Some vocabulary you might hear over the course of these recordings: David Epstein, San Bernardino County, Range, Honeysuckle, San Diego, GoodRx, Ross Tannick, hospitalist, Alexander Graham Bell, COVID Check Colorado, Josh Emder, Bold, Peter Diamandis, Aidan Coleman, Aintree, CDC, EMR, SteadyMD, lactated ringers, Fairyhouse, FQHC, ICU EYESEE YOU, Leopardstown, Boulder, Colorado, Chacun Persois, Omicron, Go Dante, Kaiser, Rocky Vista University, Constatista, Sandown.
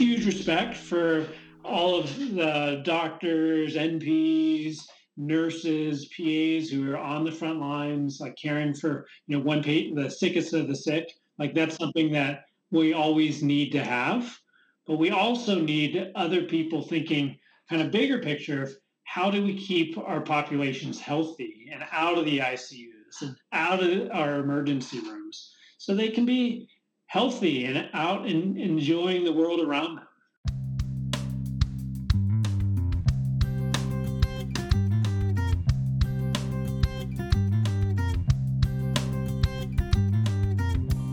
huge respect for all of the doctors, NPs, nurses, PAs who are on the front lines, like caring for, you know, one patient, the sickest of the sick. Like that's something that we always need to have. But we also need other people thinking kind of bigger picture of how do we keep our populations healthy and out of the ICUs and out of our emergency rooms so they can be healthy and out and enjoying the world around them.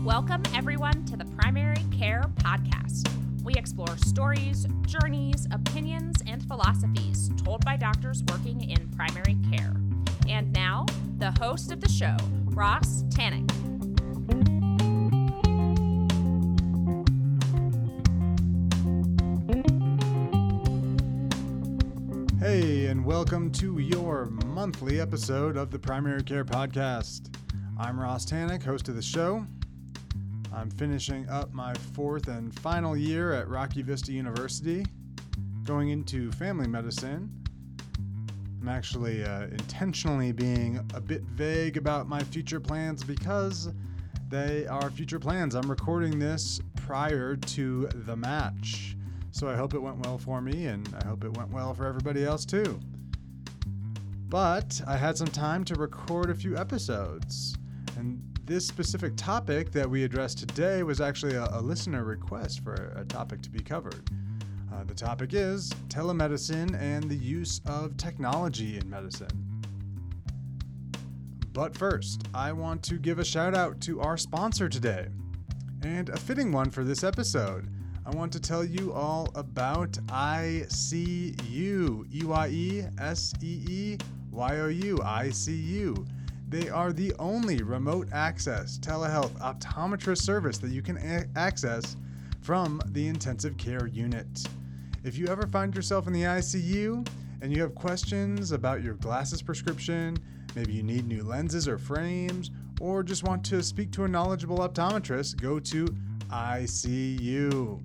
Welcome, everyone, to the Primary Care Podcast. We explore stories, journeys, opinions, and philosophies told by doctors working in primary care. And now, the host of the show, Ross Tannick. Hey, and welcome to your monthly episode of the Primary Care Podcast. I'm Ross Tannick, host of the show. I'm finishing up my fourth and final year at Rocky Vista University, going into family medicine. I'm actually intentionally being a bit vague about my future plans because they are future plans. I'm recording this prior to the match, so I hope it went well for me, and I hope it went well for everybody else too. But I had some time to record a few episodes, and this specific topic that we addressed today was actually a listener request for a topic to be covered. The topic is telemedicine and the use of technology in medicine. But first, I want to give a shout out to our sponsor today, and a fitting one for this episode. I want to tell you all about ICU, EYESEE YOU, ICU. They are the only remote access telehealth optometrist service that you can access from the intensive care unit. If you ever find yourself in the ICU and you have questions about your glasses prescription, maybe you need new lenses or frames, or just want to speak to a knowledgeable optometrist, go to ICU.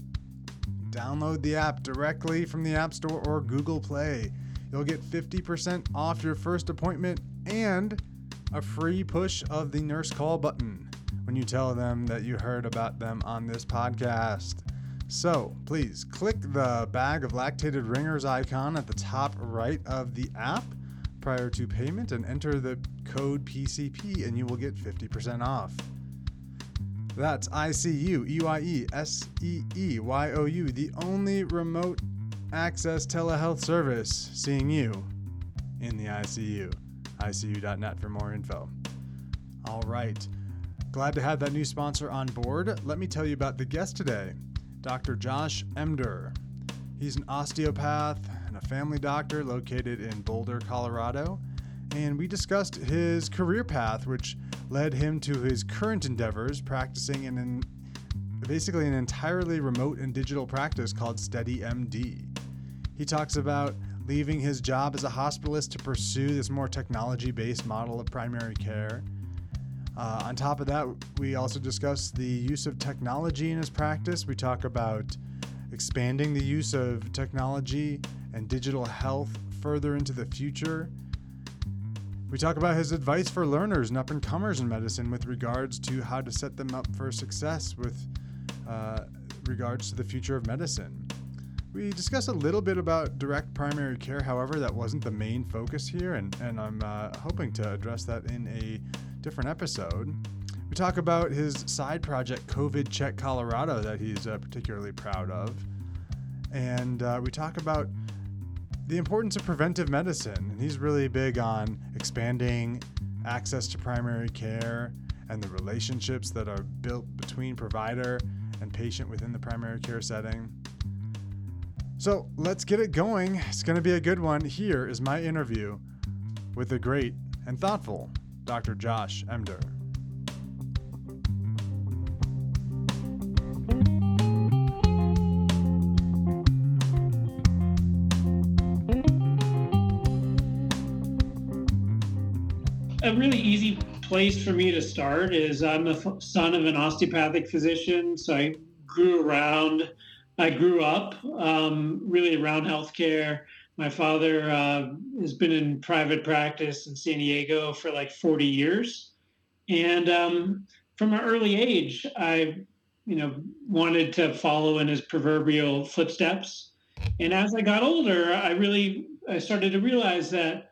Download the app directly from the App Store or Google Play. You'll get 50% off your first appointment and a free push of the nurse call button when you tell them that you heard about them on this podcast. So please click the bag of lactated ringers icon at the top right of the app prior to payment and enter the code PCP and you will get 50% off. That's ICU, EYESEE YOU, the only remote access telehealth service seeing you in the ICU. ICU.net for more info. All right. Glad to have that new sponsor on board. Let me tell you about the guest today, Dr. Josh Emder. He's an osteopath and a family doctor located in Boulder, Colorado. And we discussed his career path, which led him to his current endeavors, practicing in basically an entirely remote and digital practice called SteadyMD. He talks about leaving his job as a hospitalist to pursue this more technology-based model of primary care. On top of that, we also discuss the use of technology in his practice. We talk about expanding the use of technology and digital health further into the future. We talk about his advice for learners and up-and-comers in medicine with regards to how to set them up for success with regards to the future of medicine. We discussed a little bit about direct primary care, however, that wasn't the main focus here, and I'm hoping to address that in a different episode. We talk about his side project, COVID Check Colorado, that he's particularly proud of, and we talk about the importance of preventive medicine, and he's really big on expanding access to primary care and the relationships that are built between provider and patient within the primary care setting. So let's get it going. It's going to be a good one. Here is my interview with the great and thoughtful Dr. Josh Emder. A really easy place for me to start is I'm the son of an osteopathic physician, so I grew around I grew up really around healthcare. My father has been in private practice in San Diego for like 40 years. And from an early age, I, wanted to follow in his proverbial footsteps. And as I got older, I started to realize that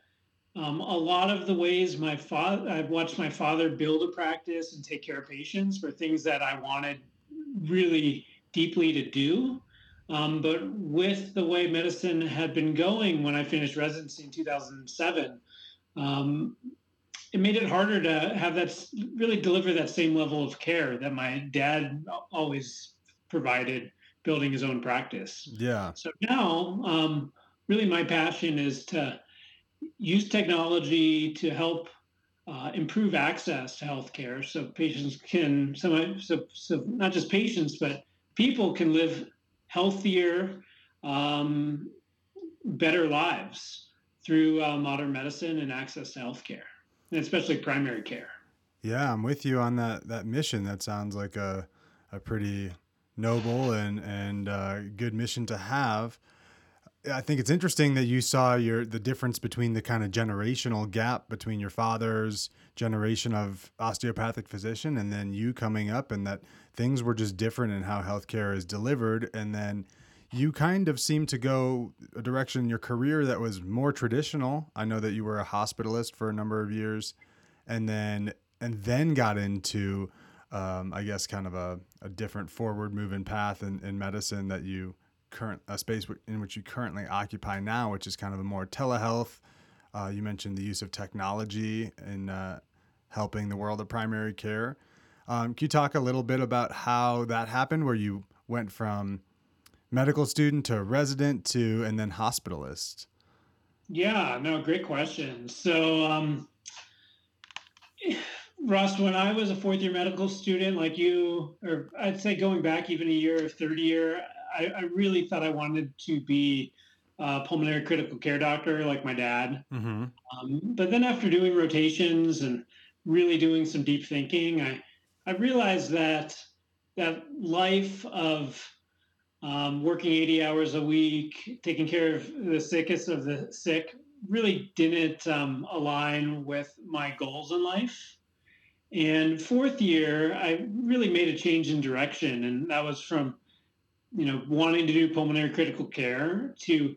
a lot of the ways I've watched my father build a practice and take care of patients were things that I wanted really deeply to do. But with the way medicine had been going when I finished residency in 2007, it made it harder to have that really deliver that same level of care that my dad always provided, building his own practice. Yeah. So now, really my passion is to use technology to help improve access to healthcare, so patients can, so not just patients, but people can live healthier, better lives through modern medicine and access to healthcare, and especially primary care. Yeah, I'm with you on that mission. That sounds like a pretty noble and good mission to have. I think it's interesting that you saw the difference between the kind of generational gap between your father's generation of osteopathic physician and then you coming up, and that things were just different in how healthcare is delivered. And then you kind of seemed to go a direction in your career that was more traditional. I know that you were a hospitalist for a number of years and then got into, I guess, kind of a different forward moving path in medicine that you space in which you currently occupy now, which is kind of a more telehealth. You mentioned the use of technology in helping the world of primary care. Can you talk a little bit about how that happened, where you went from medical student to resident to, and then hospitalist? Yeah, no, great question. So, Ross, when I was a fourth-year medical student, like you, or I'd say going back even a year or third year, I really thought I wanted to be a pulmonary critical care doctor like my dad. Mm-hmm. But then after doing rotations and really doing some deep thinking, I realized that life of working 80 hours a week, taking care of the sickest of the sick, really didn't align with my goals in life. And fourth year, I really made a change in direction, and that was from wanting to do pulmonary critical care to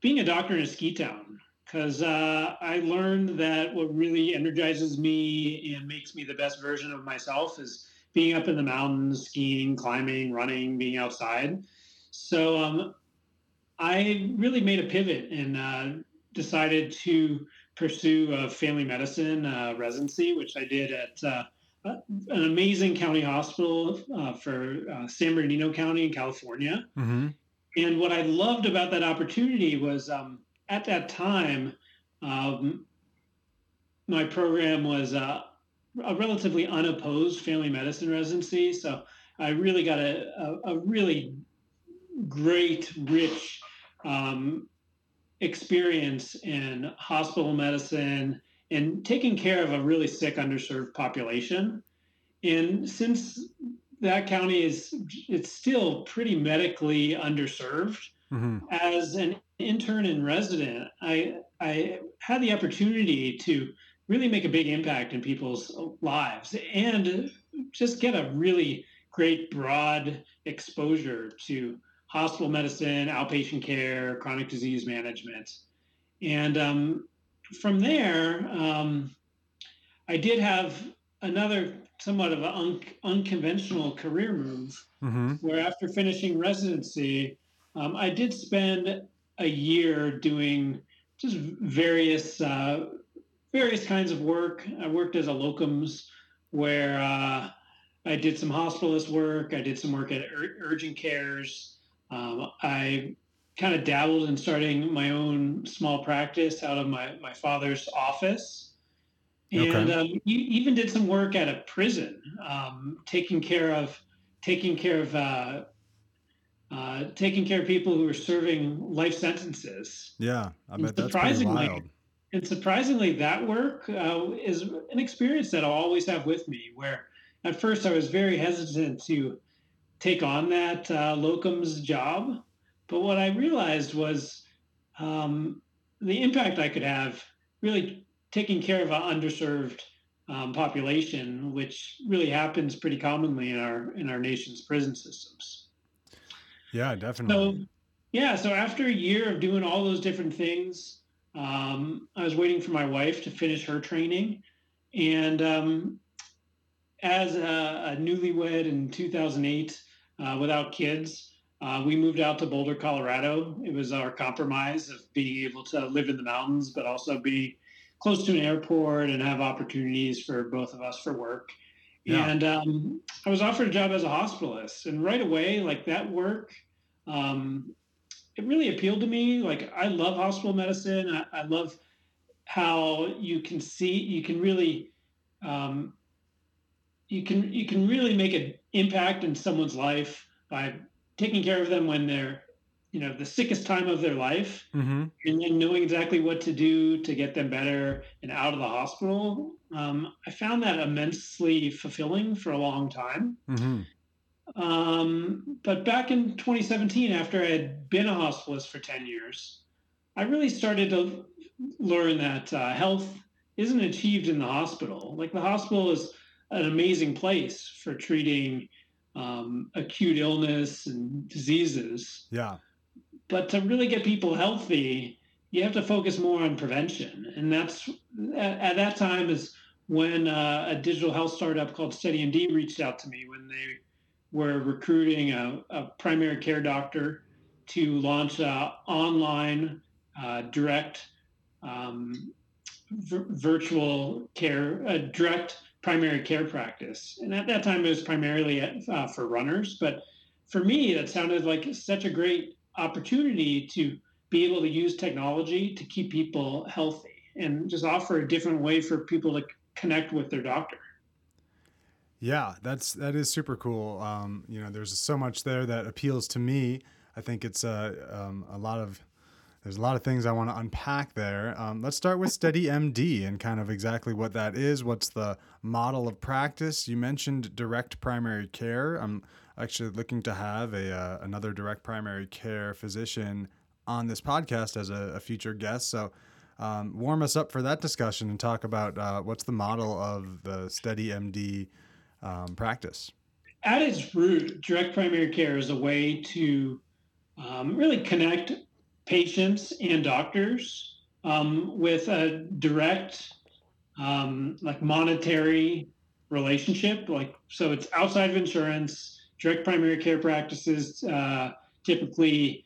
being a doctor in a ski town, because I learned that what really energizes me and makes me the best version of myself is being up in the mountains, skiing, climbing, running, being outside. So I really made a pivot and decided to pursue a family medicine residency, which I did at an amazing county hospital for San Bernardino County in California. Mm-hmm. And what I loved about that opportunity was at that time, my program was a relatively unopposed family medicine residency. So I really got a really great, rich experience in hospital medicine and taking care of a really sick, underserved population. And since that county it's still pretty medically underserved, mm-hmm. as an intern and resident, I had the opportunity to really make a big impact in people's lives and just get a really great broad exposure to hospital medicine, outpatient care, chronic disease management. And, from there, I did have another somewhat of an unconventional career move, mm-hmm. where after finishing residency, I did spend a year doing just various kinds of work. I worked as a locums where I did some hospitalist work. I did some work at urgent cares. I kind of dabbled in starting my own small practice out of my father's office, and even did some work at a prison, taking care of people who were serving life sentences. Yeah, I bet that's pretty wild. And surprisingly, that work is an experience that I'll always have with me. Where at first I was very hesitant to take on that locums job. But what I realized was the impact I could have really taking care of an underserved population, which really happens pretty commonly in our nation's prison systems. Yeah, definitely. So, yeah. So after a year of doing all those different things, I was waiting for my wife to finish her training. And as a newlywed in 2008, without kids, we moved out to Boulder, Colorado. It was our compromise of being able to live in the mountains, but also be close to an airport and have opportunities for both of us for work. Yeah. And I was offered a job as a hospitalist. And right away, like that work, it really appealed to me. Like I love hospital medicine. I love how you can see, you can really, you can really make an impact in someone's life by taking care of them when they're, you know, the sickest time of their life, mm-hmm. and then knowing exactly what to do to get them better and out of the hospital. I found that immensely fulfilling for a long time. Mm-hmm. But back in 2017, after I had been a hospitalist for 10 years, I really started to learn that health isn't achieved in the hospital. Like the hospital is an amazing place for treating acute illness and diseases. Yeah. But to really get people healthy, you have to focus more on prevention. And that's at that time is when a digital health startup called SteadyMD reached out to me when they were recruiting a primary care doctor to launch an online direct virtual care, a direct primary care practice. And at that time, it was primarily for runners. But for me, that sounded like such a great opportunity to be able to use technology to keep people healthy and just offer a different way for people to connect with their doctor. Yeah, that is super cool. You know, there's so much there that appeals to me. I think it's there's a lot of things I want to unpack there. Let's start with SteadyMD and kind of exactly what that is. What's the model of practice? You mentioned direct primary care. I'm actually looking to have another direct primary care physician on this podcast as a future guest. So warm us up for that discussion and talk about what's the model of the SteadyMD practice. At its root, direct primary care is a way to really connect patients and doctors with a direct, like monetary relationship. Like, so it's outside of insurance. Direct primary care practices typically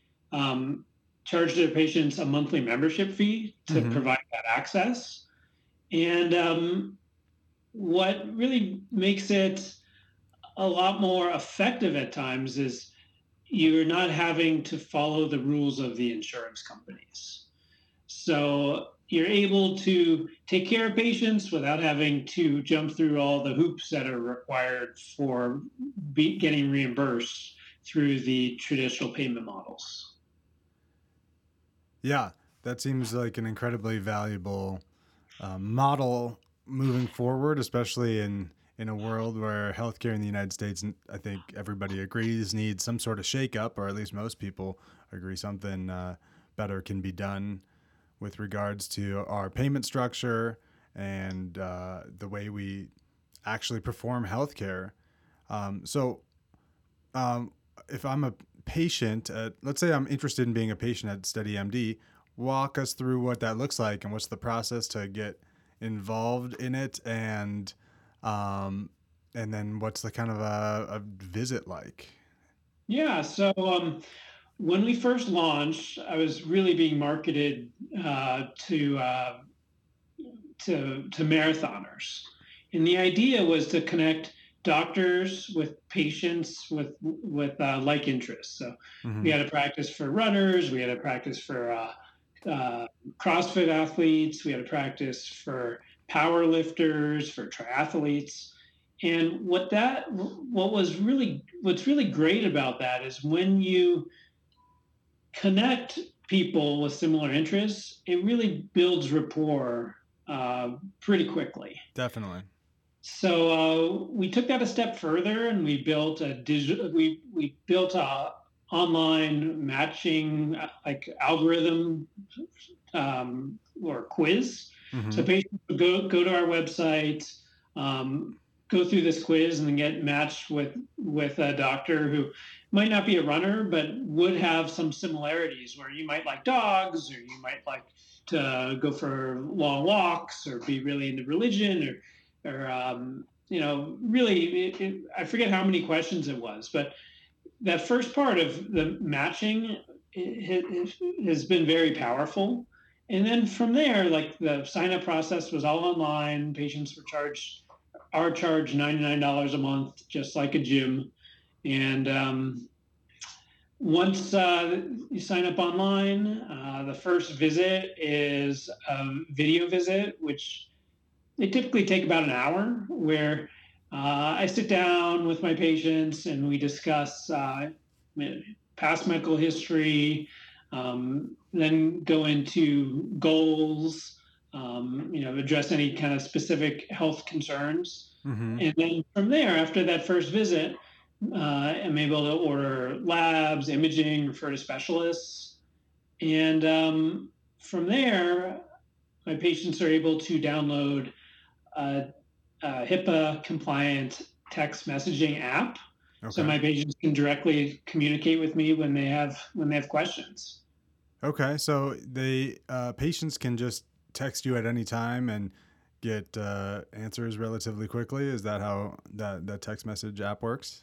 charge their patients a monthly membership fee to mm-hmm. provide that access. And what really makes it a lot more effective at times is you're not having to follow the rules of the insurance companies. So you're able to take care of patients without having to jump through all the hoops that are required for getting reimbursed through the traditional payment models. Yeah, that seems like an incredibly valuable model moving forward, especially in a world where healthcare in the United States, I think everybody agrees, needs some sort of shakeup, or at least most people agree something better can be done with regards to our payment structure and the way we actually perform healthcare. So if I'm a patient, let's say I'm interested in being a patient at SteadyMD, walk us through what that looks like and what's the process to get involved in it, and then what's the kind of a visit like? Yeah. So, when we first launched, I was really being marketed, to marathoners. And the idea was to connect doctors with patients with like interests. So mm-hmm. we had a practice for runners. We had a practice for, CrossFit athletes. We had a practice for power lifters, for triathletes. And what's really great about that is when you connect people with similar interests, it really builds rapport pretty quickly. Definitely. So we took that a step further, and we built a digital. We built a online matching like algorithm or quiz. Mm-hmm. So patients would go to our website, go through this quiz, and then get matched with a doctor who might not be a runner, but would have some similarities where you might like dogs, or you might like to go for long walks, or be really into religion, or you know, really, I forget how many questions it was, but that first part of the matching it has been very powerful. And then from there, like the sign-up process was all online. Patients are charged $99 a month, just like a gym. And once you sign up online, the first visit is a video visit, which they typically take about an hour, where I sit down with my patients and we discuss past medical history, then go into goals, address any kind of specific health concerns. Mm-hmm. And then from there, after that first visit, I'm able to order labs, imaging, refer to specialists. And from there, my patients are able to download HIPAA-compliant text messaging app, okay. So my patients can directly communicate with me when they have questions. Okay, so the patients can just text you at any time and get answers relatively quickly. Is that how that text message app works?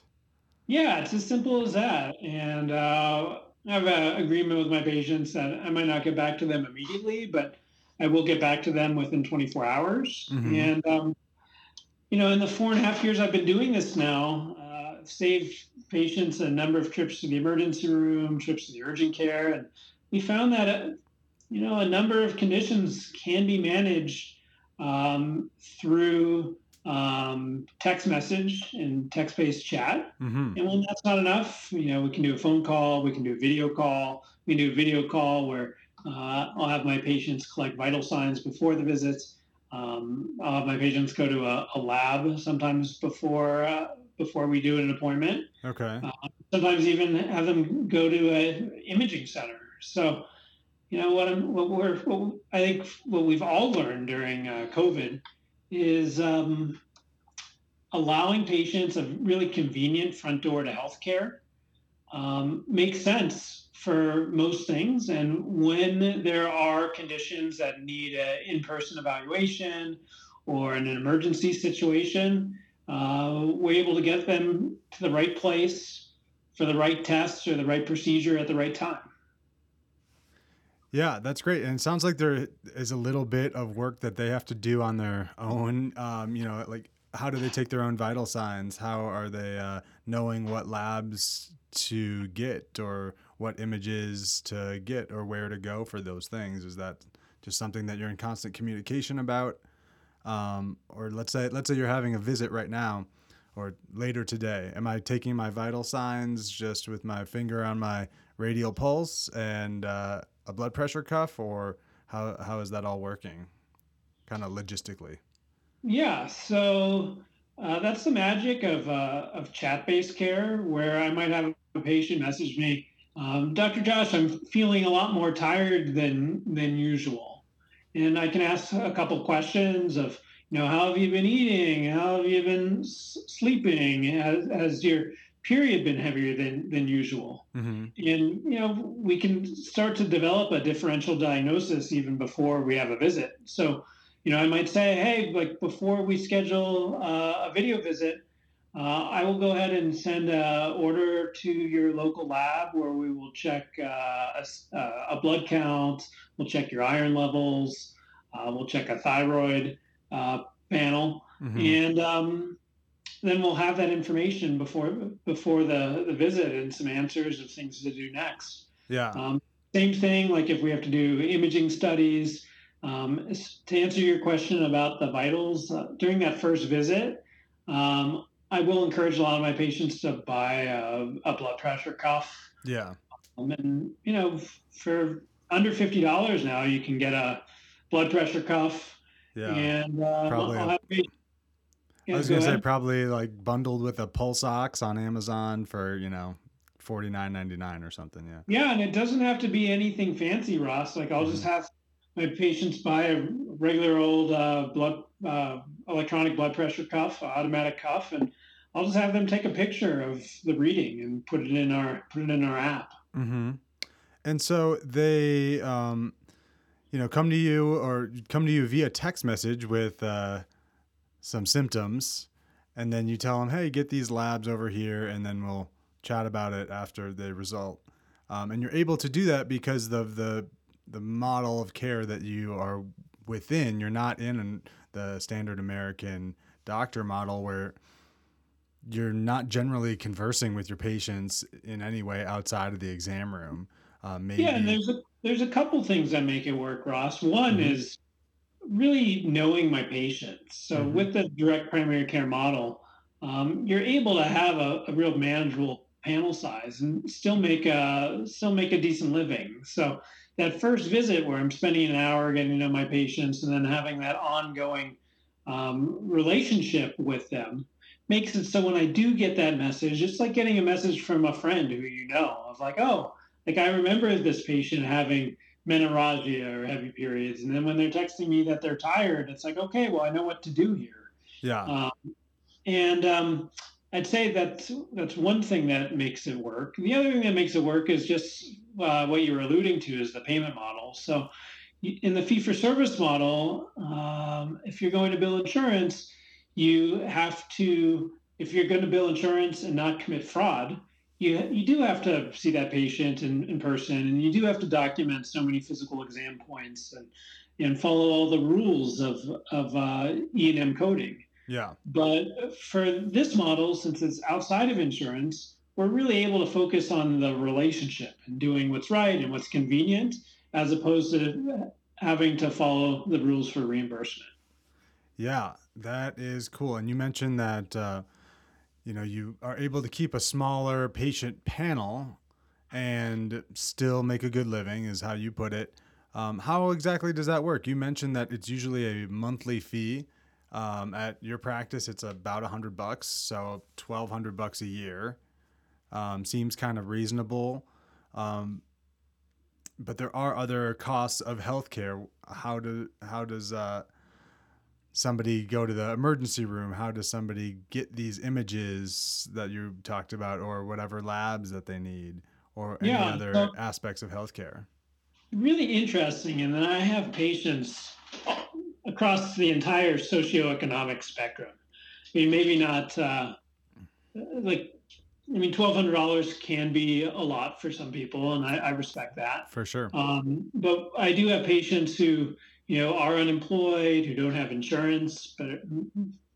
Yeah, it's as simple as that. And I have an agreement with my patients that I might not get back to them immediately, but I will get back to them within 24 hours. Mm-hmm. And in the 4.5 years I've been doing this now, I've saved patients a number of trips to the emergency room, trips to the urgent care. And we found that, a number of conditions can be managed through text message and text-based chat. Mm-hmm. And when that's not enough, we can do a phone call, we can do a video call. We can do a video call where I'll have my patients collect vital signs before the visits. I'll have my patients go to a lab sometimes before we do an appointment. Okay. Sometimes even have them go to an imaging center. So, what we've all learned during COVID is allowing patients a really convenient front door to healthcare makes sense for most things. And when there are conditions that need an in-person evaluation or in an emergency situation, we're able to get them to the right place for the right tests or the right procedure at the right time. Yeah, that's great. And it sounds like there is a little bit of work that they have to do on their own. Like how do they take their own vital signs? How are they knowing what labs to get or what images to get or where to go for those things? Is that just something that you're in constant communication about? Or let's say you're having a visit right now or later today. Am I taking my vital signs just with my finger on my radial pulse and a blood pressure cuff, or how is that all working kind of logistically? Yeah. So, that's the magic of chat-based care, where I might have a patient message me, Dr. Josh, I'm feeling a lot more tired than usual. And I can ask a couple questions of, how have you been eating? How have you been sleeping? Has your period been heavier than usual? Mm-hmm. And, we can start to develop a differential diagnosis even before we have a visit. So, I might say, hey, like before we schedule a video visit, I will go ahead and send an order to your local lab where we will check a blood count, we'll check your iron levels, we'll check a thyroid panel, mm-hmm. and then we'll have that information before the visit and some answers of things to do next. Yeah. Same thing, like if we have to do imaging studies. To answer your question about the vitals, during that first visit, I will encourage a lot of my patients to buy a blood pressure cuff. Yeah. And, for under $50 now, you can get a blood pressure cuff. Yeah. And probably I was going to say probably like bundled with a pulse ox on Amazon for, you know, $49.99 or something. Yeah. Yeah. And it doesn't have to be anything fancy, Ross. Like I'll just have my patients buy a regular old electronic blood pressure cuff, automatic cuff, and I'll just have them take a picture of the reading and put it in our app. Mm-hmm. And so they, come to you via text message with some symptoms, and then you tell them, hey, get these labs over here, and then we'll chat about it after the result. And you're able to do that because of the model of care that you are within. You're not in the standard American doctor model where you're not generally conversing with your patients in any way outside of the exam room. Yeah, and there's a couple things that make it work, Ross. One is really knowing my patients. So with the direct primary care model, you're able to have a real manageable panel size and still make a decent living. So that first visit where I'm spending an hour getting to know my patients and then having that ongoing relationship with them makes it so when I do get that message, it's like getting a message from a friend who you know of, like, oh, like I remember this patient having menorrhagia or heavy periods. And then when they're texting me that they're tired, it's like, okay, well, I know what to do here. Yeah. I'd say that's one thing that makes it work. And the other thing that makes it work is just what you were alluding to is the payment model. So in the fee-for-service model, if you're going to bill insurance, you have to, if you're going to bill insurance and not commit fraud, you do have to see that patient in person, and you do have to document so many physical exam points and follow all the rules of E&M coding. Yeah. But for this model, since it's outside of insurance, we're really able to focus on the relationship and doing what's right and what's convenient, as opposed to having to follow the rules for reimbursement. Yeah, that is cool. And you mentioned that you are able to keep a smaller patient panel and still make a good living, is how you put it. How exactly does that work? You mentioned that it's usually a monthly fee. At your practice, it's about $100, so $1,200 a year. Seems kind of reasonable. But there are other costs of healthcare. How does somebody go to the emergency room? How does somebody get these images that you talked about, or whatever labs that they need, or any other aspects of healthcare? Really interesting. And then I have patients across the entire socioeconomic spectrum. I mean, maybe not $1,200 can be a lot for some people, and I respect that. For sure. But I do have patients who, are unemployed, who don't have insurance, but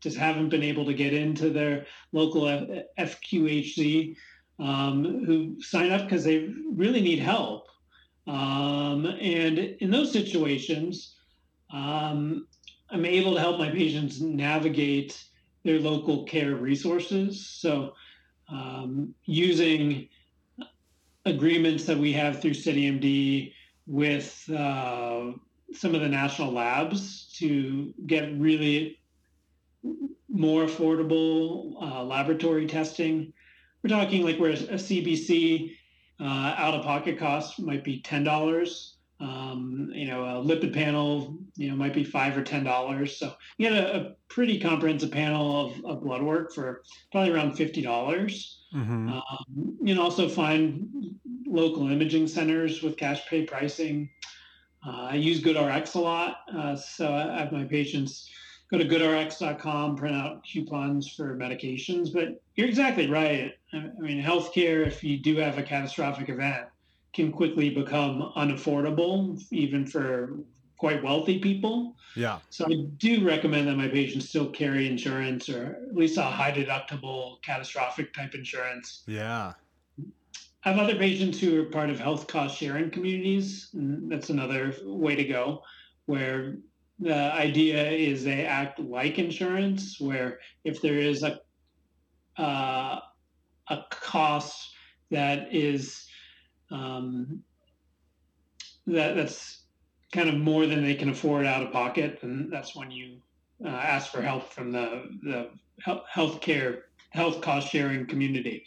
just haven't been able to get into their local FQHC, who sign up because they really need help. And in those situations, I'm able to help my patients navigate their local care resources. So using agreements that we have through CityMD with some of the national labs to get really more affordable laboratory testing. We're talking like where a CBC out-of-pocket cost might be $10. A lipid panel, might be $5 or $10. So you get a pretty comprehensive panel of blood work for probably around $50. You can also find local imaging centers with cash pay pricing. I use GoodRx a lot. So I have my patients go to goodrx.com, print out coupons for medications. But you're exactly right. I mean, healthcare, if you do have a catastrophic event, can quickly become unaffordable, even for quite wealthy people. Yeah. So I do recommend that my patients still carry insurance, or at least a high deductible catastrophic type insurance. Yeah. I have other patients who are part of health cost sharing communities. And that's another way to go, where the idea is they act like insurance, where if there is a cost that is that's kind of more than they can afford out of pocket, and that's when you ask for help from the health cost sharing community.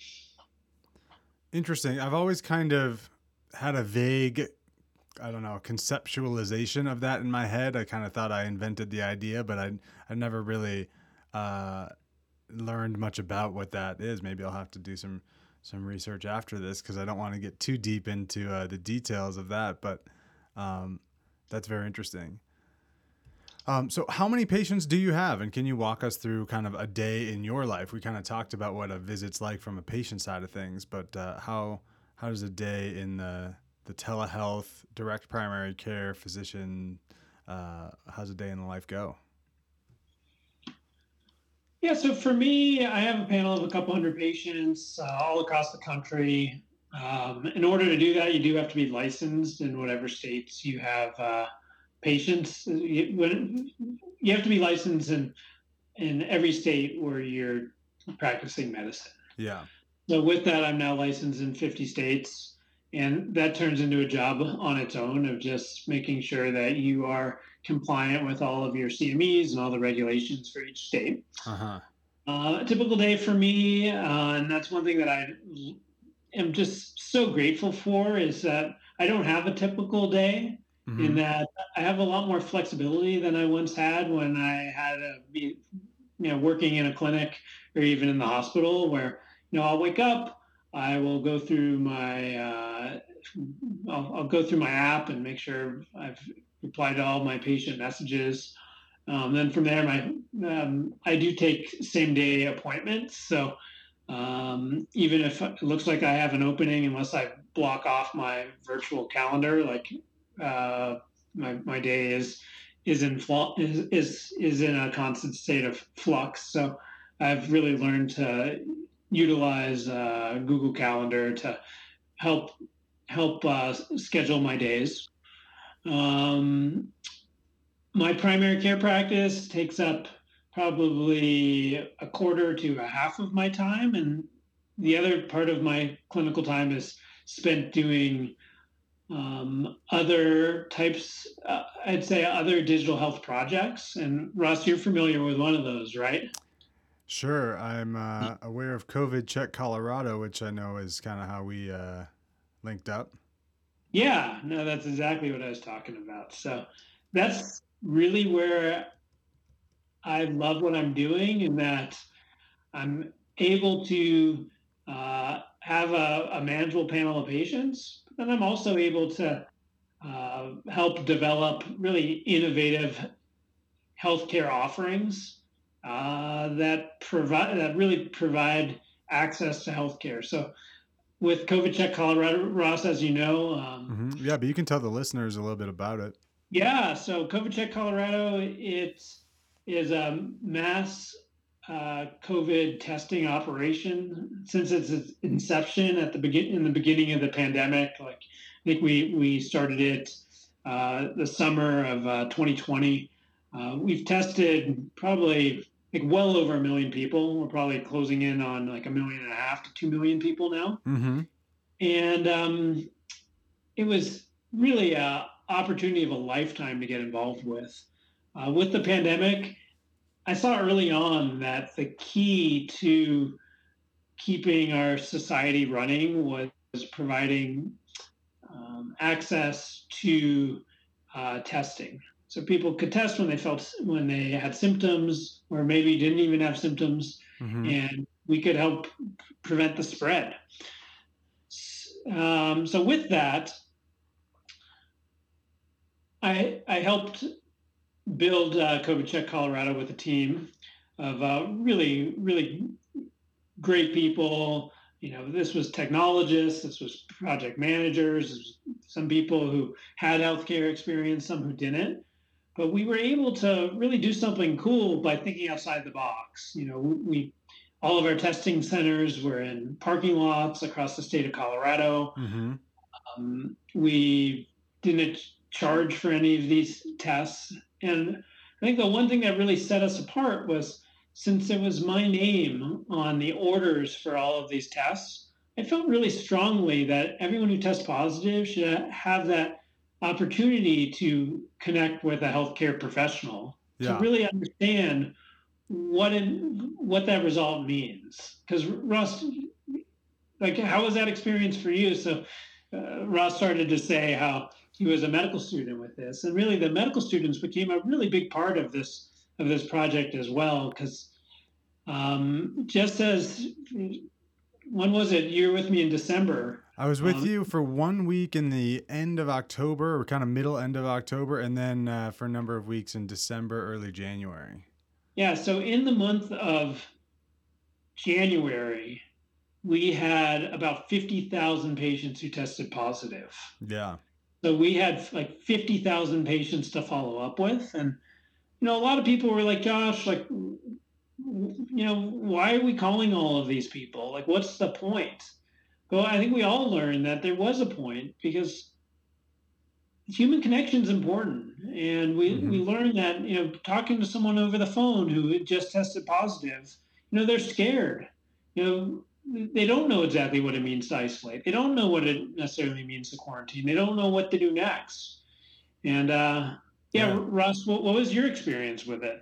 Interesting. I've always kind of had a vague, I don't know, conceptualization of that in my head. I kind of thought I invented the idea, but I never really learned much about what that is. Maybe I'll have to do some research after this, because I don't want to get too deep into the details of that, but that's very interesting. So how many patients do you have, and can you walk us through kind of a day in your life? We kind of talked about what a visit's like from a patient side of things, but how does a day in the telehealth, direct primary care physician, how's a day in the life go? Yeah, so for me, I have a panel of a couple hundred patients all across the country. In order to do that, you do have to be licensed in whatever states you have patients. You have to be licensed in every state where you're practicing medicine. Yeah. So with that, I'm now licensed in 50 states, and that turns into a job on its own of just making sure that you are compliant with all of your CMEs and all the regulations for each state. Uh-huh. A typical day for me, and that's one thing that I am just so grateful for, is that I don't have a typical day, mm-hmm. in that I have a lot more flexibility than I once had when I had to be, working in a clinic or even in the hospital, where, I'll wake up, I will go through my, I'll go through my app and make sure I've replied to all my patient messages. Then from there, I do take same day appointments. So even if it looks like I have an opening, unless I block off my virtual calendar, like my day is in a constant state of flux. So I've really learned to utilize Google Calendar to help schedule my days. My primary care practice takes up probably a quarter to a half of my time, and the other part of my clinical time is spent doing other types, other digital health projects. And Ross, you're familiar with one of those, right? Sure. I'm aware of COVID Check Colorado, which I know is kind of how we linked up. Yeah, no, that's exactly what I was talking about. So that's really where I love what I'm doing, in that I'm able to have a manageable panel of patients, but then I'm also able to help develop really innovative healthcare offerings that really provide access to healthcare. So with COVID Check Colorado, Ross, as you know. Mm-hmm. Yeah, but you can tell the listeners a little bit about it. Yeah, so COVID Check Colorado, it is a mass COVID testing operation since its inception in the beginning of the pandemic. Like, I think we started it the summer of 2020. We've tested probably well over 1 million people. We're probably closing in on 1.5 million to 2 million people now. Mm-hmm. And it was really a opportunity of a lifetime to get involved with. With the pandemic, I saw early on that the key to keeping our society running was providing access to testing. So people could test when they had symptoms, or maybe didn't even have symptoms, mm-hmm. and we could help prevent the spread. So with that, I helped build COVID Check Colorado with a team of really, really great people. This was technologists, this was project managers, this was some people who had healthcare experience, some who didn't. But we were able to really do something cool by thinking outside the box. We all of our testing centers were in parking lots across the state of Colorado. Mm-hmm. We didn't charge for any of these tests. And I think the one thing that really set us apart was, since it was my name on the orders for all of these tests, I felt really strongly that everyone who tests positive should have that opportunity to connect with a healthcare professional to really understand what that result means. Because Russ, like, how was that experience for you? So Ross started to say how he was a medical student with this, and really the medical students became a really big part of this project as well, because just as, when was it? You were with me in December. I was with you for 1 week in the end of October, or kind of middle end of October, and then for a number of weeks in December, early January. Yeah, so in the month of January, we had about 50,000 patients who tested positive. Yeah. So we had like 50,000 patients to follow up with. And, you know, a lot of people were like, Josh, like, you know, why are we calling all of these people? Like, what's the point? Well, I think we all learned that there was a point, because human connection is important. And we learned that, you know, talking to someone over the phone who had just tested positive, you know, they're scared. You know, they don't know exactly what it means to isolate. They don't know what it necessarily means to quarantine. They don't know what to do next. And, Ross, what was your experience with it?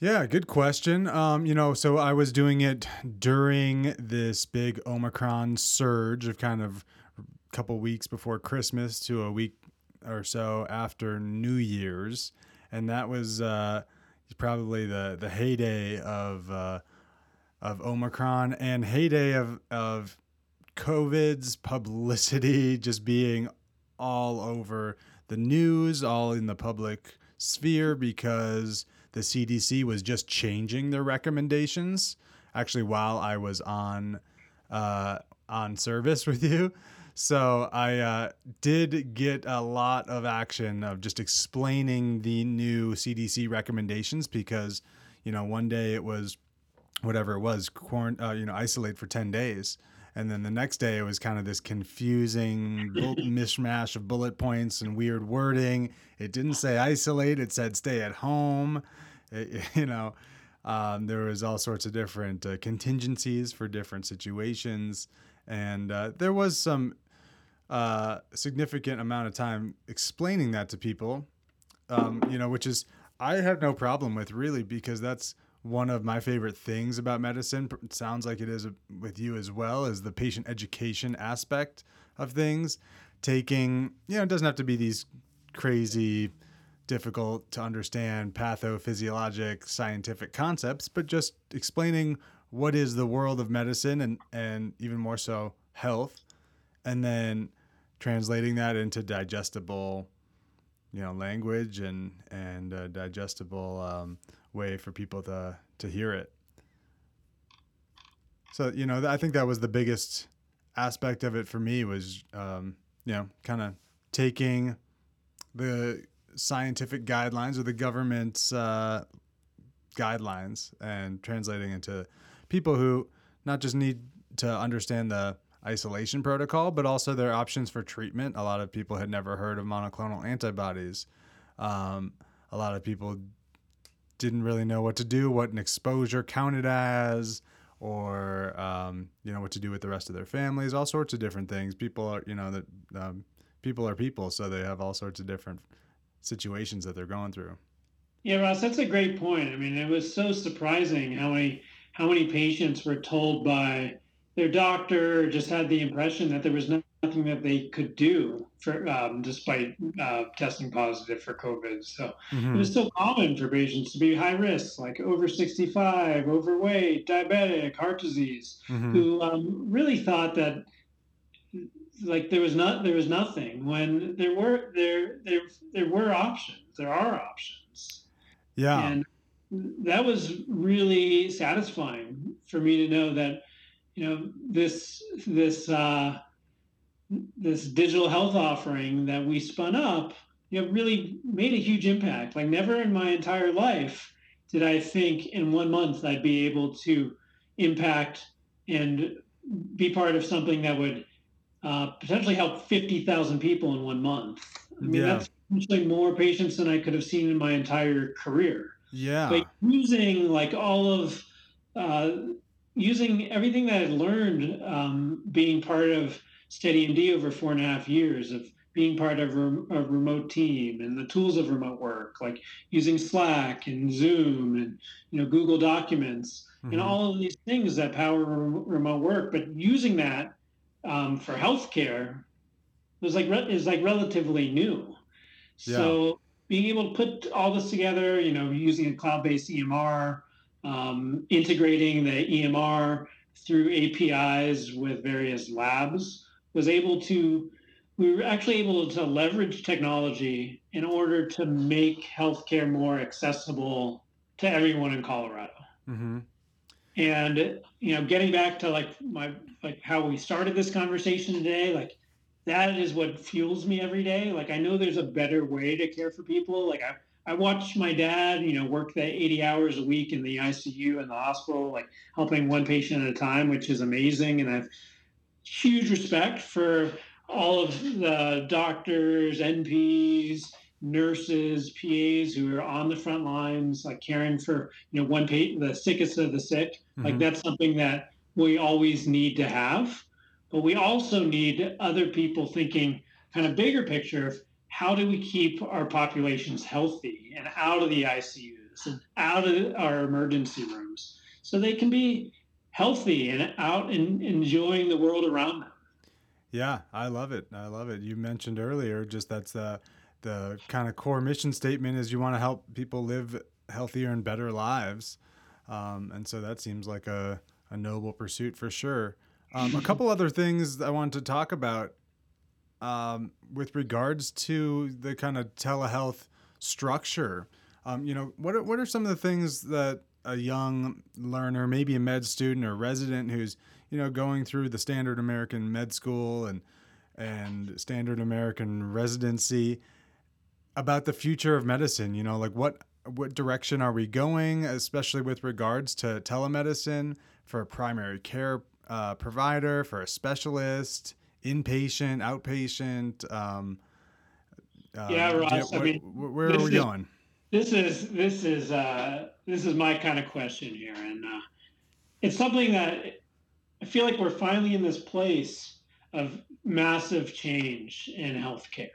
Yeah, good question. You know, so I was doing it during this big Omicron surge of kind of a couple weeks before Christmas to a week or so after New Year's. And that was probably the heyday of Omicron, and heyday of COVID's publicity just being all over the news, all in the public sphere, because the CDC was just changing their recommendations, actually, while I was on service with you. So I did get a lot of action of just explaining the new CDC recommendations, because, you know, one day it was whatever it was, isolate for 10 days. And then the next day it was kind of this confusing mishmash of bullet points and weird wording. It didn't say isolate. It said stay at home. There was all sorts of different contingencies for different situations. And there was some significant amount of time explaining that to people, which is, I had no problem with, really, because that's one of my favorite things about medicine. It sounds like it is with you as well, is the patient education aspect of things. Taking, you know, it doesn't have to be these crazy, difficult to understand pathophysiologic scientific concepts, but just explaining what is the world of medicine, and even more so health, and then translating that into digestible, you know, language and digestible way for people to hear it. So, you know, I think that was the biggest aspect of it for me, was, kind of taking the scientific guidelines or the government's guidelines and translating into people who not just need to understand the isolation protocol, but also their options for treatment. A lot of people had never heard of monoclonal antibodies. A lot of people didn't really know what to do, what an exposure counted as, or, what to do with the rest of their families, all sorts of different things. People are, people are people, so they have all sorts of different situations that they're going through. Yeah, Ross, that's a great point. I mean, it was so surprising how many patients were told by their doctor, just had the impression that there was nothing that they could do for, despite testing positive for COVID. So it was so common for patients to be high risk, like over 65, overweight, diabetic, heart disease, who really thought that like there was nothing, when there were options. There are options. Yeah. And that was really satisfying for me to know that, you know, this digital health offering that we spun up, you know, really made a huge impact. Like, never in my entire life did I think in 1 month I'd be able to impact and be part of something that would potentially help 50,000 people in 1 month. I mean, that's potentially more patients than I could have seen in my entire career. Yeah. But using like all of using everything that I learned being part of SteadyMD over 4.5 years of being part of a remote team and the tools of remote work, like using Slack and Zoom and, Google Documents, mm-hmm. and all of these things that power remote work. But using that for healthcare is relatively new. Yeah. So being able to put all this together, using a cloud-based EMR, integrating the EMR through APIs with various labs, we were actually able to leverage technology in order to make healthcare more accessible to everyone in Colorado. Mm-hmm. And, getting back to how we started this conversation today, that is what fuels me every day. I know there's a better way to care for people. I watched my dad, work that 80 hours a week in the ICU and the hospital, helping one patient at a time, which is amazing. And I have huge respect for all of the doctors, NPs, nurses, PAs who are on the front lines, caring for, one patient, the sickest of the sick. Mm-hmm. That's something that we always need to have. But we also need other people thinking kind of bigger picture of how do we keep our populations healthy and out of the ICUs and out of our emergency rooms so they can be healthy and out and enjoying the world around them. Yeah, I love it. I love it. You mentioned earlier just that's the kind of core mission statement is you want to help people live healthier and better lives. And so that seems like a noble pursuit for sure. A couple other things I wanted to talk about with regards to the kind of telehealth structure. What are some of the things that a young learner, maybe a med student or resident who's going through the standard American med school and standard American residency about the future of medicine, what direction are we going, especially with regards to telemedicine for primary care provider, for a specialist, inpatient, outpatient? Ross, where are we going? This is my kind of question here. And it's something that I feel like we're finally in this place of massive change in healthcare.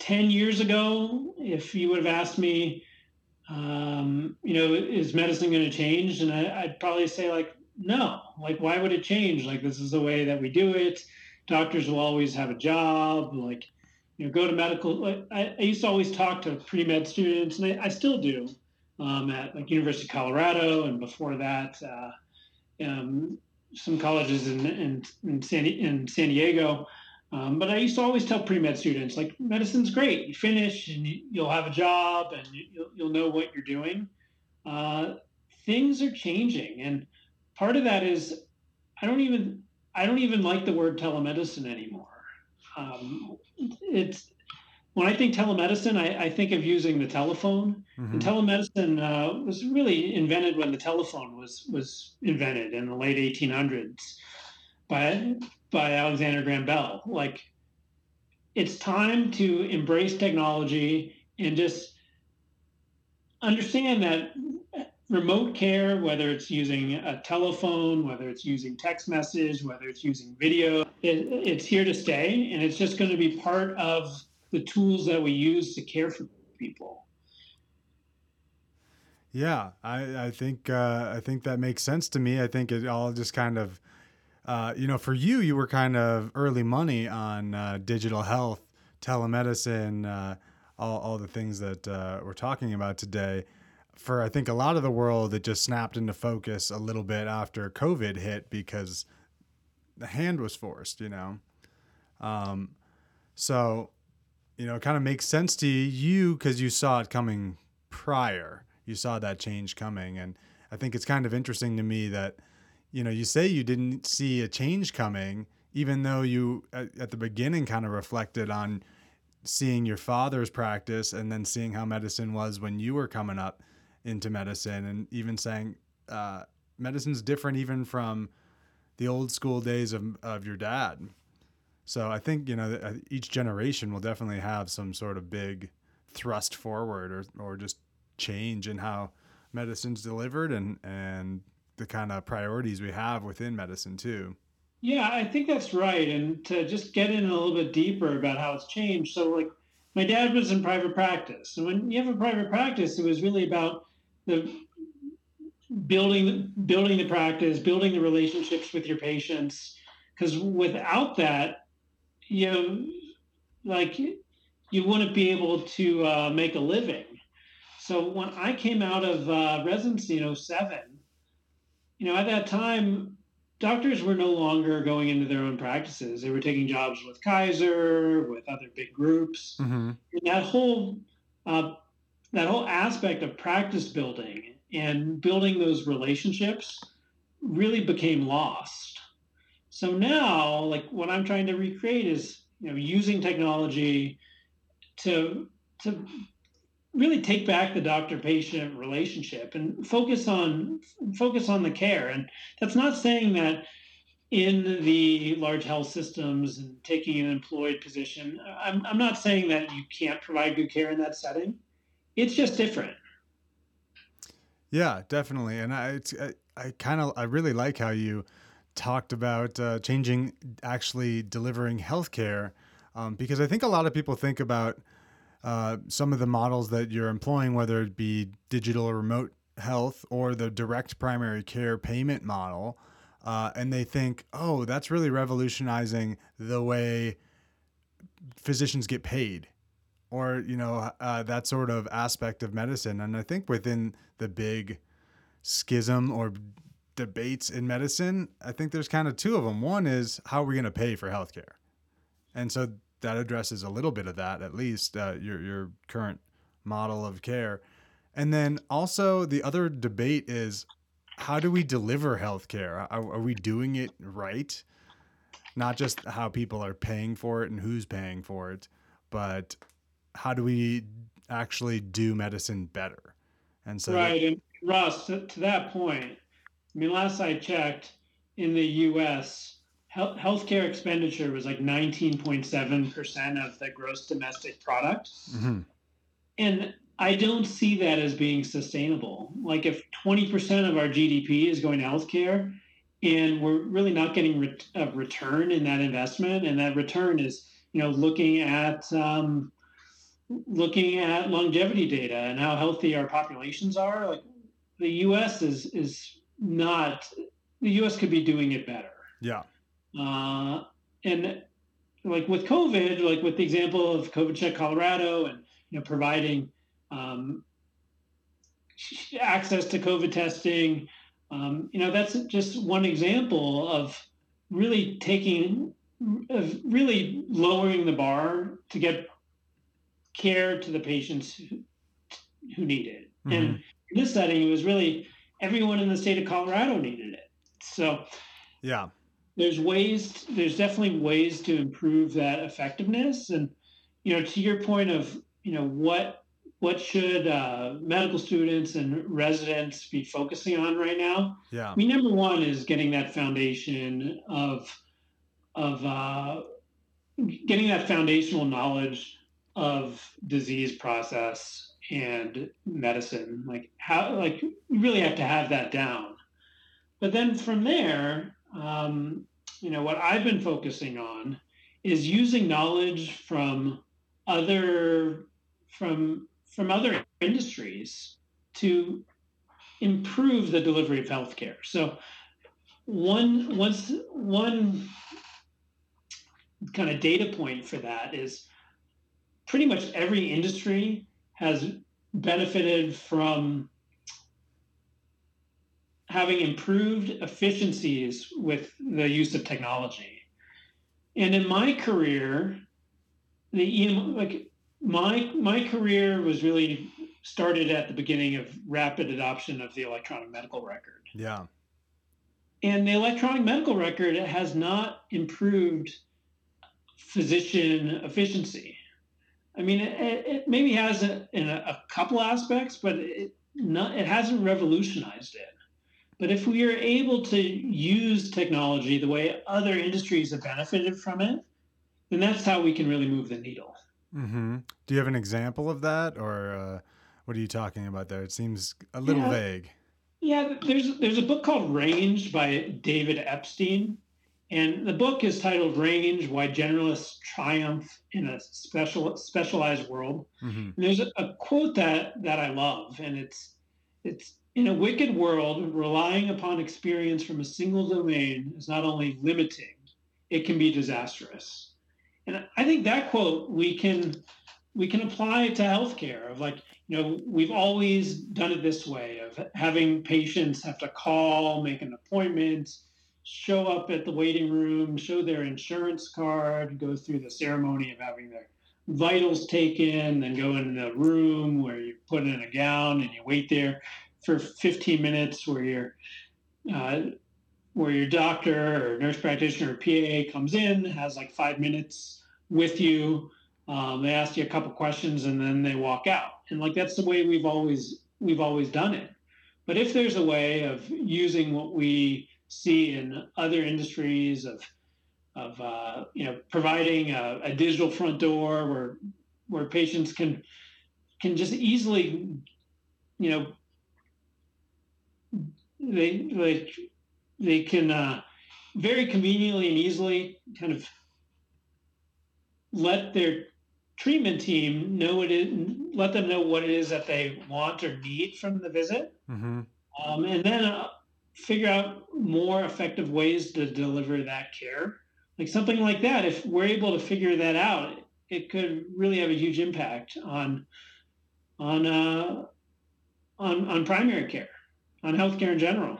10 years ago, if you would have asked me, is medicine going to change? And I'd probably say no, why would it change? This is the way that we do it. Doctors will always have a job, go to medical. I used to always talk to pre-med students, and I still do, at University of Colorado. And before that, some colleges in San Diego. But I used to always tell pre-med students, medicine's great. You finish and you'll have a job and you'll know what you're doing. Things are changing. And part of that is I don't even like the word telemedicine anymore. When I think telemedicine, I think of using the telephone. Mm-hmm. And telemedicine was really invented when the telephone was invented in the late 1800s by Alexander Graham Bell. It's time to embrace technology and just understand that remote care, whether it's using a telephone, whether it's using text message, whether it's using video, it's here to stay. And it's just going to be part of the tools that we use to care for people. Yeah, I think that makes sense to me. I think it all just kind of, for you were kind of early money on digital health, telemedicine, all the things that we're talking about today. For I think a lot of the world, it just snapped into focus a little bit after COVID hit because the hand was forced, So, it kind of makes sense to you because you saw it coming prior. You saw that change coming. And I think it's kind of interesting to me that, you say you didn't see a change coming, even though you at the beginning kind of reflected on seeing your father's practice and then seeing how medicine was when you were coming up into medicine, and even saying medicine's different even from the old school days of your dad. So I think, each generation will definitely have some sort of big thrust forward or just change in how medicine's delivered and the kind of priorities we have within medicine too. Yeah, I think that's right. And to just get in a little bit deeper about how it's changed. So like my dad was in private practice. And when you have a private practice, it was really about the building the practice, building the relationships with your patients. Because without that, you know, like you wouldn't be able to make a living. So when I came out of residency in 2007, you know, at that time, doctors were no longer going into their own practices. They were taking jobs with Kaiser, with other big groups. Mm-hmm. And that whole aspect of practice building and building those relationships really became lost. So now, like what I'm trying to recreate is, you know, using technology to really take back the doctor-patient relationship and focus on the care. And that's not saying that in the large health systems and taking an employed position, I'm not saying that you can't provide good care in that setting. It's just different. Yeah, definitely. And I really like how you talked about changing, actually delivering healthcare, because I think a lot of people think about some of the models that you're employing, whether it be digital or remote health or the direct primary care payment model. And they think, oh, that's really revolutionizing the way physicians get paid or, you know, that sort of aspect of medicine. And I think within the big schism or debates in medicine, I think there's kind of two of them. One is, how are we going to pay for healthcare? And so that addresses a little bit of that, at least your current model of care. And then also the other debate is, how do we deliver healthcare? Are we doing it right? Not just how people are paying for it and who's paying for it, but how do we actually do medicine better? And so, right. And Ross, to that point, I mean, last I checked in the U.S., healthcare expenditure was like 19.7% of the gross domestic product. Mm-hmm. And I don't see that as being sustainable. Like if 20% of our GDP is going to healthcare and we're really not getting a return in that investment, and that return is, you know, looking at longevity data and how healthy our populations are, like the U.S. is not, the U.S. could be doing it better. Yeah. And like with COVID, like with the example of COVID Check Colorado and, you know, providing access to COVID testing, you know, that's just one example of really lowering the bar to get care to the patients who need it. Mm-hmm. And in this setting, it was really everyone in the state of Colorado needed it. So, yeah. There's definitely ways to improve that effectiveness. And, you know, to your point of, you know, what should medical students and residents be focusing on right now? Yeah. I mean, number one is getting that foundation of getting that foundational knowledge of disease process and medicine. Like how, like you really have to have that down. But then from there, you know, what I've been focusing on is using knowledge from other industries to improve the delivery of healthcare. So one kind of data point for that is pretty much every industry has benefited from having improved efficiencies with the use of technology. And in my career, my career was really started at the beginning of rapid adoption of the electronic medical record. Yeah. And the electronic medical record has not improved physician efficiency. I mean, it maybe has in a couple aspects, but it hasn't revolutionized it. But if we are able to use technology the way other industries have benefited from it, then that's how we can really move the needle. Mm-hmm. Do you have an example of that, or what are you talking about there? It seems a little vague. Yeah, there's a book called Range by David Epstein, And the book is titled Range, Why Generalists Triumph in a Specialized World. Mm-hmm. And there's a quote that I love, and it's in a wicked world, relying upon experience from a single domain is not only limiting, it can be disastrous. And I think that quote we can apply to healthcare of like, we've always done it this way of having patients have to call, make an appointment, show up at the waiting room, show their insurance card, go through the ceremony of having their vitals taken, then go into the room where you put in a gown and you wait there for 15 minutes where your doctor or nurse practitioner or PA comes in, has like 5 minutes with you. They ask you a couple questions and then they walk out. And like, that's the way we've always done it. But if there's a way of using what we see in other industries of providing a digital front door where patients can just easily, they can very conveniently and easily kind of let their treatment team know let them know what it is that they want or need from the visit, mm-hmm. And then figure out more effective ways to deliver that care. Like something like that, if we're able to figure that out, it could really have a huge impact on primary care, on healthcare in general.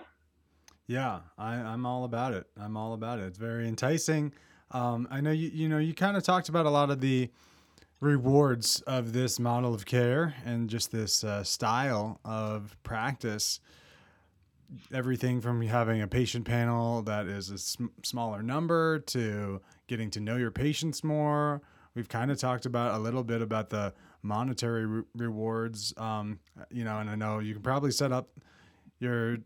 Yeah, I'm all about it. It's very enticing. I know you kind of talked about a lot of the rewards of this model of care and just this style of practice, everything from having a patient panel that is a smaller number to getting to know your patients more. We've kind of talked about a little bit about the monetary rewards, and I know you can probably set up your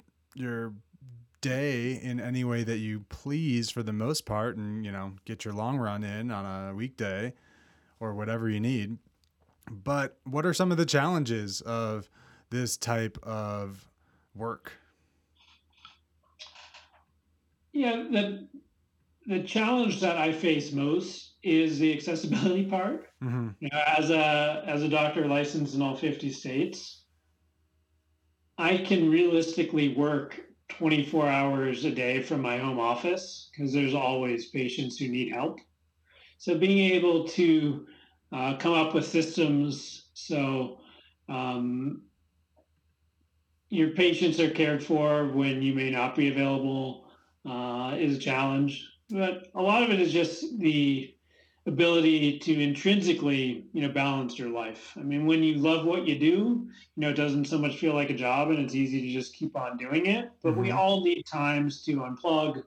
day in any way that you please for the most part and, get your long run in on a weekday or whatever you need. But what are some of the challenges of this type of work? Yeah, the challenge that I face most is the accessibility part. Mm-hmm. As a doctor licensed in all 50 states, I can realistically work 24 hours a day from my home office because there's always patients who need help. So being able to come up with systems so your patients are cared for when you may not be available is a challenge. But a lot of it is just the ability to intrinsically, balance your life. I mean, when you love what you do, it doesn't so much feel like a job and it's easy to just keep on doing it. But mm-hmm. We all need times to unplug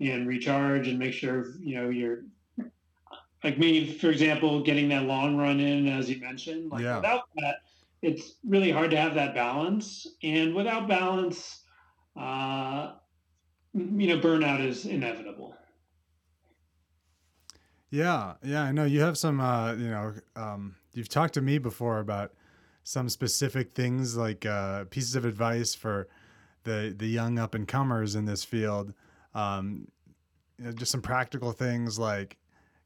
and recharge and make sure, you're like me, for example, getting that long run in, as you mentioned, Without that, it's really hard to have that balance. And without balance, burnout is inevitable. Yeah, I know you have some, you've talked to me before about some specific things like pieces of advice for the young up and comers in this field. Just some practical things like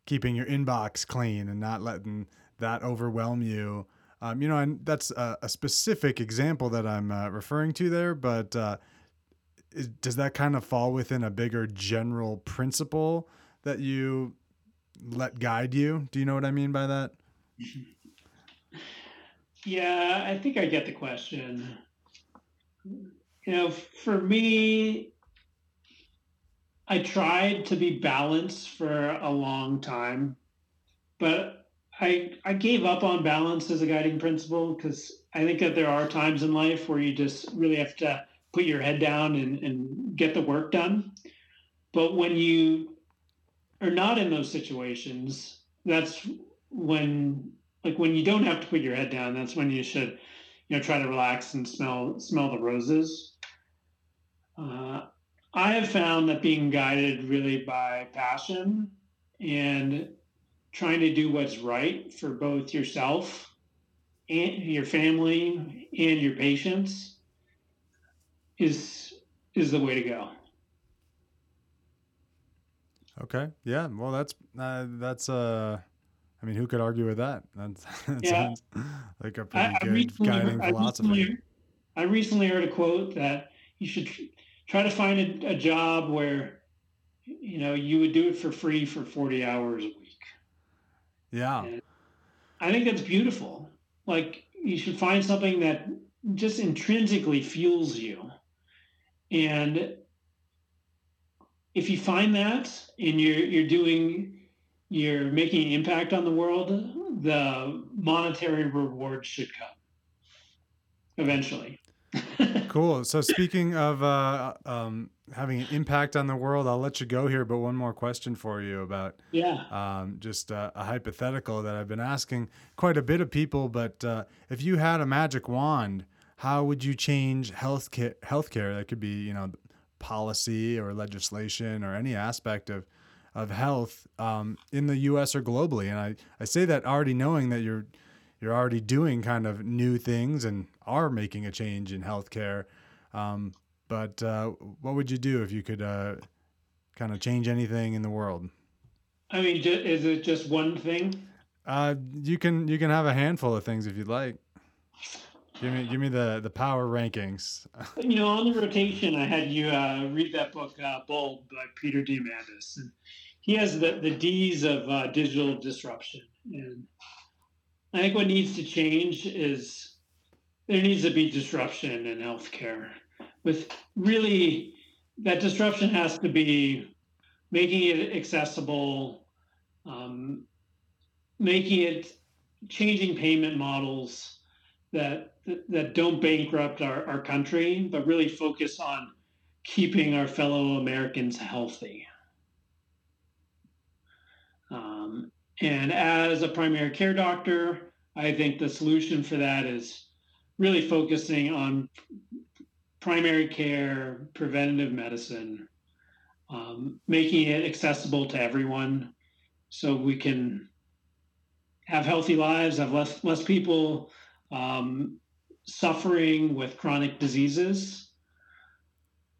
keeping your inbox clean and not letting that overwhelm you. And that's a specific example that I'm referring to there, but does that kind of fall within a bigger general principle that you let guide you? Do you know what I mean by that? Yeah, I think I get the question. For me, I tried to be balanced for a long time, but I gave up on balance as a guiding principle because I think that there are times in life where you just really have to put your head down and get the work done. But when you are not in those situations, that's when you don't have to put your head down, that's when you should, try to relax and smell the roses. I have found that being guided really by passion and trying to do what's right for both yourself and your family and your patients is the way to go. Okay. Yeah. Well, that's I mean, who could argue with that? That sounds like a pretty good guiding philosophy. I recently heard a quote that you should try to find a job where, you know, you would do it for free for 40 hours a week. Yeah. And I think that's beautiful. Like, you should find something that just intrinsically fuels you. And if you find that and you're making an impact on the world, the monetary reward should come eventually. Cool. So speaking of having an impact on the world, I'll let you go here, but one more question for you about a hypothetical that I've been asking quite a bit of people. But if you had a magic wand, how would you change healthcare? That could be, you know, policy or legislation or any aspect of health in the U.S. or globally. And I say that already knowing that you're already doing kind of new things and are making a change in healthcare. But what would you do if you could kind of change anything in the world? I mean, is it just one thing? You can have a handful of things if you'd like. Give me the power rankings. You know, on the rotation, I had you read that book, Bold, by Peter Diamandis. And he has the D's of digital disruption. And I think what needs to change is there needs to be disruption in healthcare. With really, that disruption has to be making it accessible, changing payment models that don't bankrupt our country, but really focus on keeping our fellow Americans healthy. And as a primary care doctor, I think the solution for that is really focusing on primary care, preventative medicine, making it accessible to everyone so we can have healthy lives, have less people suffering with chronic diseases,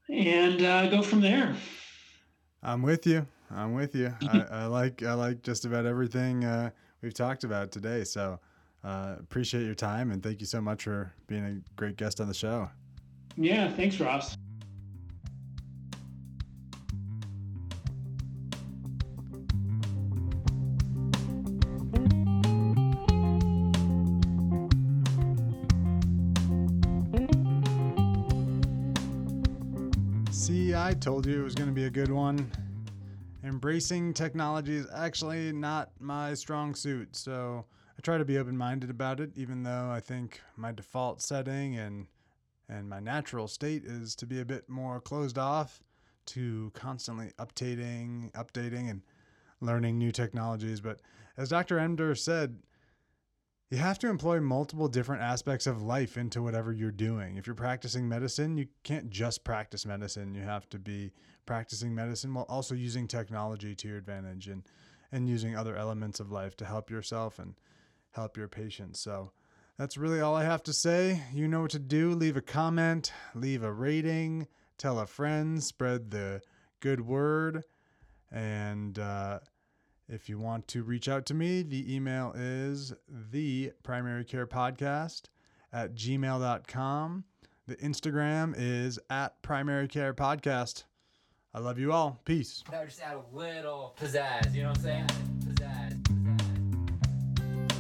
and go from there. I'm with you. I like just about everything we've talked about today. So appreciate your time, and thank you so much for being a great guest on the show. Yeah, thanks, Ross. See, I told you it was going to be a good one. Embracing technology is actually not my strong suit, so I try to be open-minded about it, even though I think my default setting and my natural state is to be a bit more closed off to constantly updating and learning new technologies. But as Dr. Emder said, you have to employ multiple different aspects of life into whatever you're doing. If you're practicing medicine, you can't just practice medicine. You have to be practicing medicine while also using technology to your advantage and using other elements of life to help yourself and help your patients. So that's really all I have to say. You know what to do. Leave a comment, leave a rating, tell a friend, spread the good word. And, if you want to reach out to me, the email is theprimarycarepodcast@gmail.com. The Instagram is @primarycarepodcast. I love you all. Peace. That would just add a little pizzazz, you know what I'm saying? Pizzazz.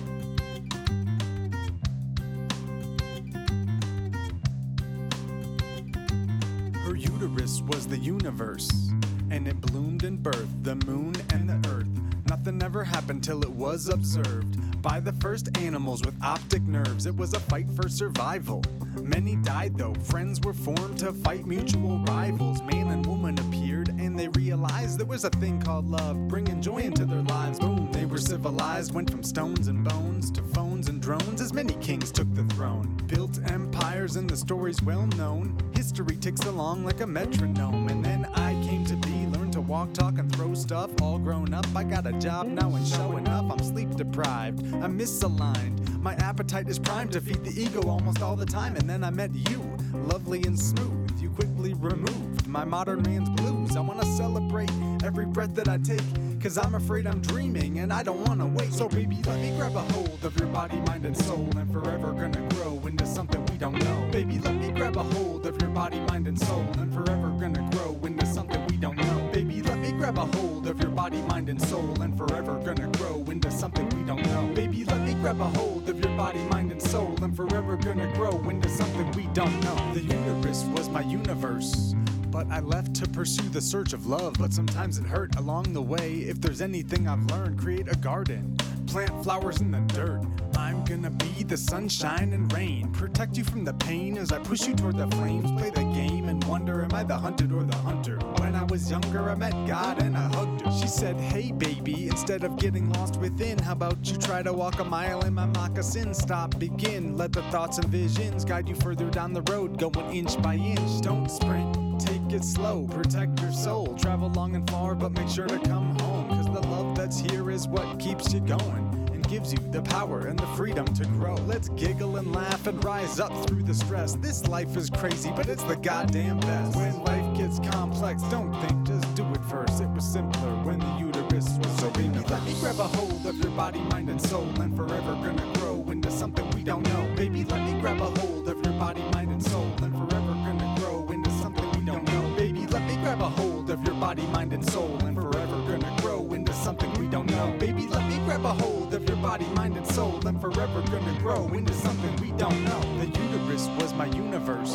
Her uterus was the universe, and it bloomed in birth, the moon and the earth. Nothing ever happened till it was observed by the first animals with optic nerves. It was a fight for survival. Many died though. Friends were formed to fight mutual rivals. Man and woman appeared and they realized there was a thing called love, bringing joy into their lives. Boom, they were civilized. Went from stones and bones to phones and drones as many kings took the throne. Built empires and the story's well known. History ticks along like a metronome. And then I came to be, learned to walk, talk, and throw stuff. All grown up, I got a job now and showing up. I'm sleep deprived, I'm misaligned. My appetite is primed to feed the ego almost all the time. And then I met you, lovely and smooth. You quickly removed my modern man's blues. days. I wanna celebrate every breath that I take, cause I'm afraid I'm dreaming and I don't wanna wait. So baby, let me grab a hold of your body, mind, and soul, and forever gonna grow into something we don't know. Baby, let me grab a hold of your body, mind, and soul, and forever gonna grow into something we don't know. Baby, let me grab a hold of your body, mind, and soul, and forever gonna grow into something we don't know. Baby, let me grab a hold of your body, mind, and soul, and forever gonna grow into something we don't know. The universe was my universe, but I left to pursue the search of love. But sometimes it hurt along the way. If there's anything I've learned, create a garden, plant flowers in the dirt. I'm gonna be the sunshine and rain, protect you from the pain as I push you toward the flames. Play the game and wonder, am I the hunted or the hunter? When I was younger, I met God and I hugged her. She said, hey baby, instead of getting lost within, how about you try to walk a mile in my moccasin? Stop, begin, let the thoughts and visions guide you further down the road, going inch by inch. Don't sprint, take it slow, protect your soul. Travel long and far, but make sure to come home, cause the love that's here is what keeps you going and gives you the power and the freedom to grow. Let's giggle and laugh and rise up through the stress. This life is crazy, but it's the goddamn best. When life gets complex, don't think, just do it first. It was simpler when the uterus was so universe. Let me grab a hold of your body, mind, and soul, and forever gonna grow into something we don't know. Baby, let me grab a hold of your body, mind, and soul, and forever gonna grow into something we don't know. Baby, let me grab a hold of your body, mind, and soul, and forever gonna grow into something we don't know. Baby, let me grab a hold of your body, mind, and soul, and forever gonna grow into something we don't know. The uterus was my universe.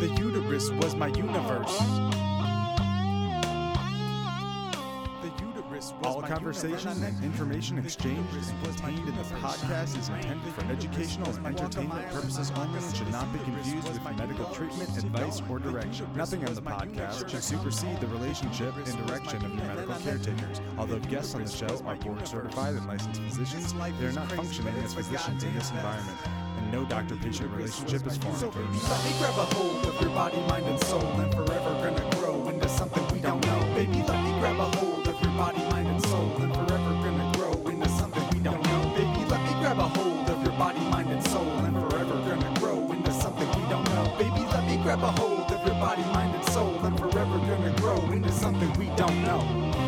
The uterus was my universe. All conversation and information exchange is contained in this podcast is intended for educational and entertainment purposes only and should not be confused with medical treatment, advice, or direction. Nothing on the podcast should supersede the relationship and direction of your medical caretakers. Although guests on the show are board certified and licensed physicians, they are not functioning as physicians in this environment, and no doctor-patient relationship is formed. Let me grab a hold of your body, mind, and soul, and forever gonna grow into something we don't know. Baby, let me grab a hold of your body, mind, and soul, and forever gonna grow into something we don't know. Baby, let me grab a hold of your body, mind, and soul, and forever gonna grow into something we don't know. Baby, let me grab a hold of your body, mind, and soul, and forever gonna grow into something we don't know.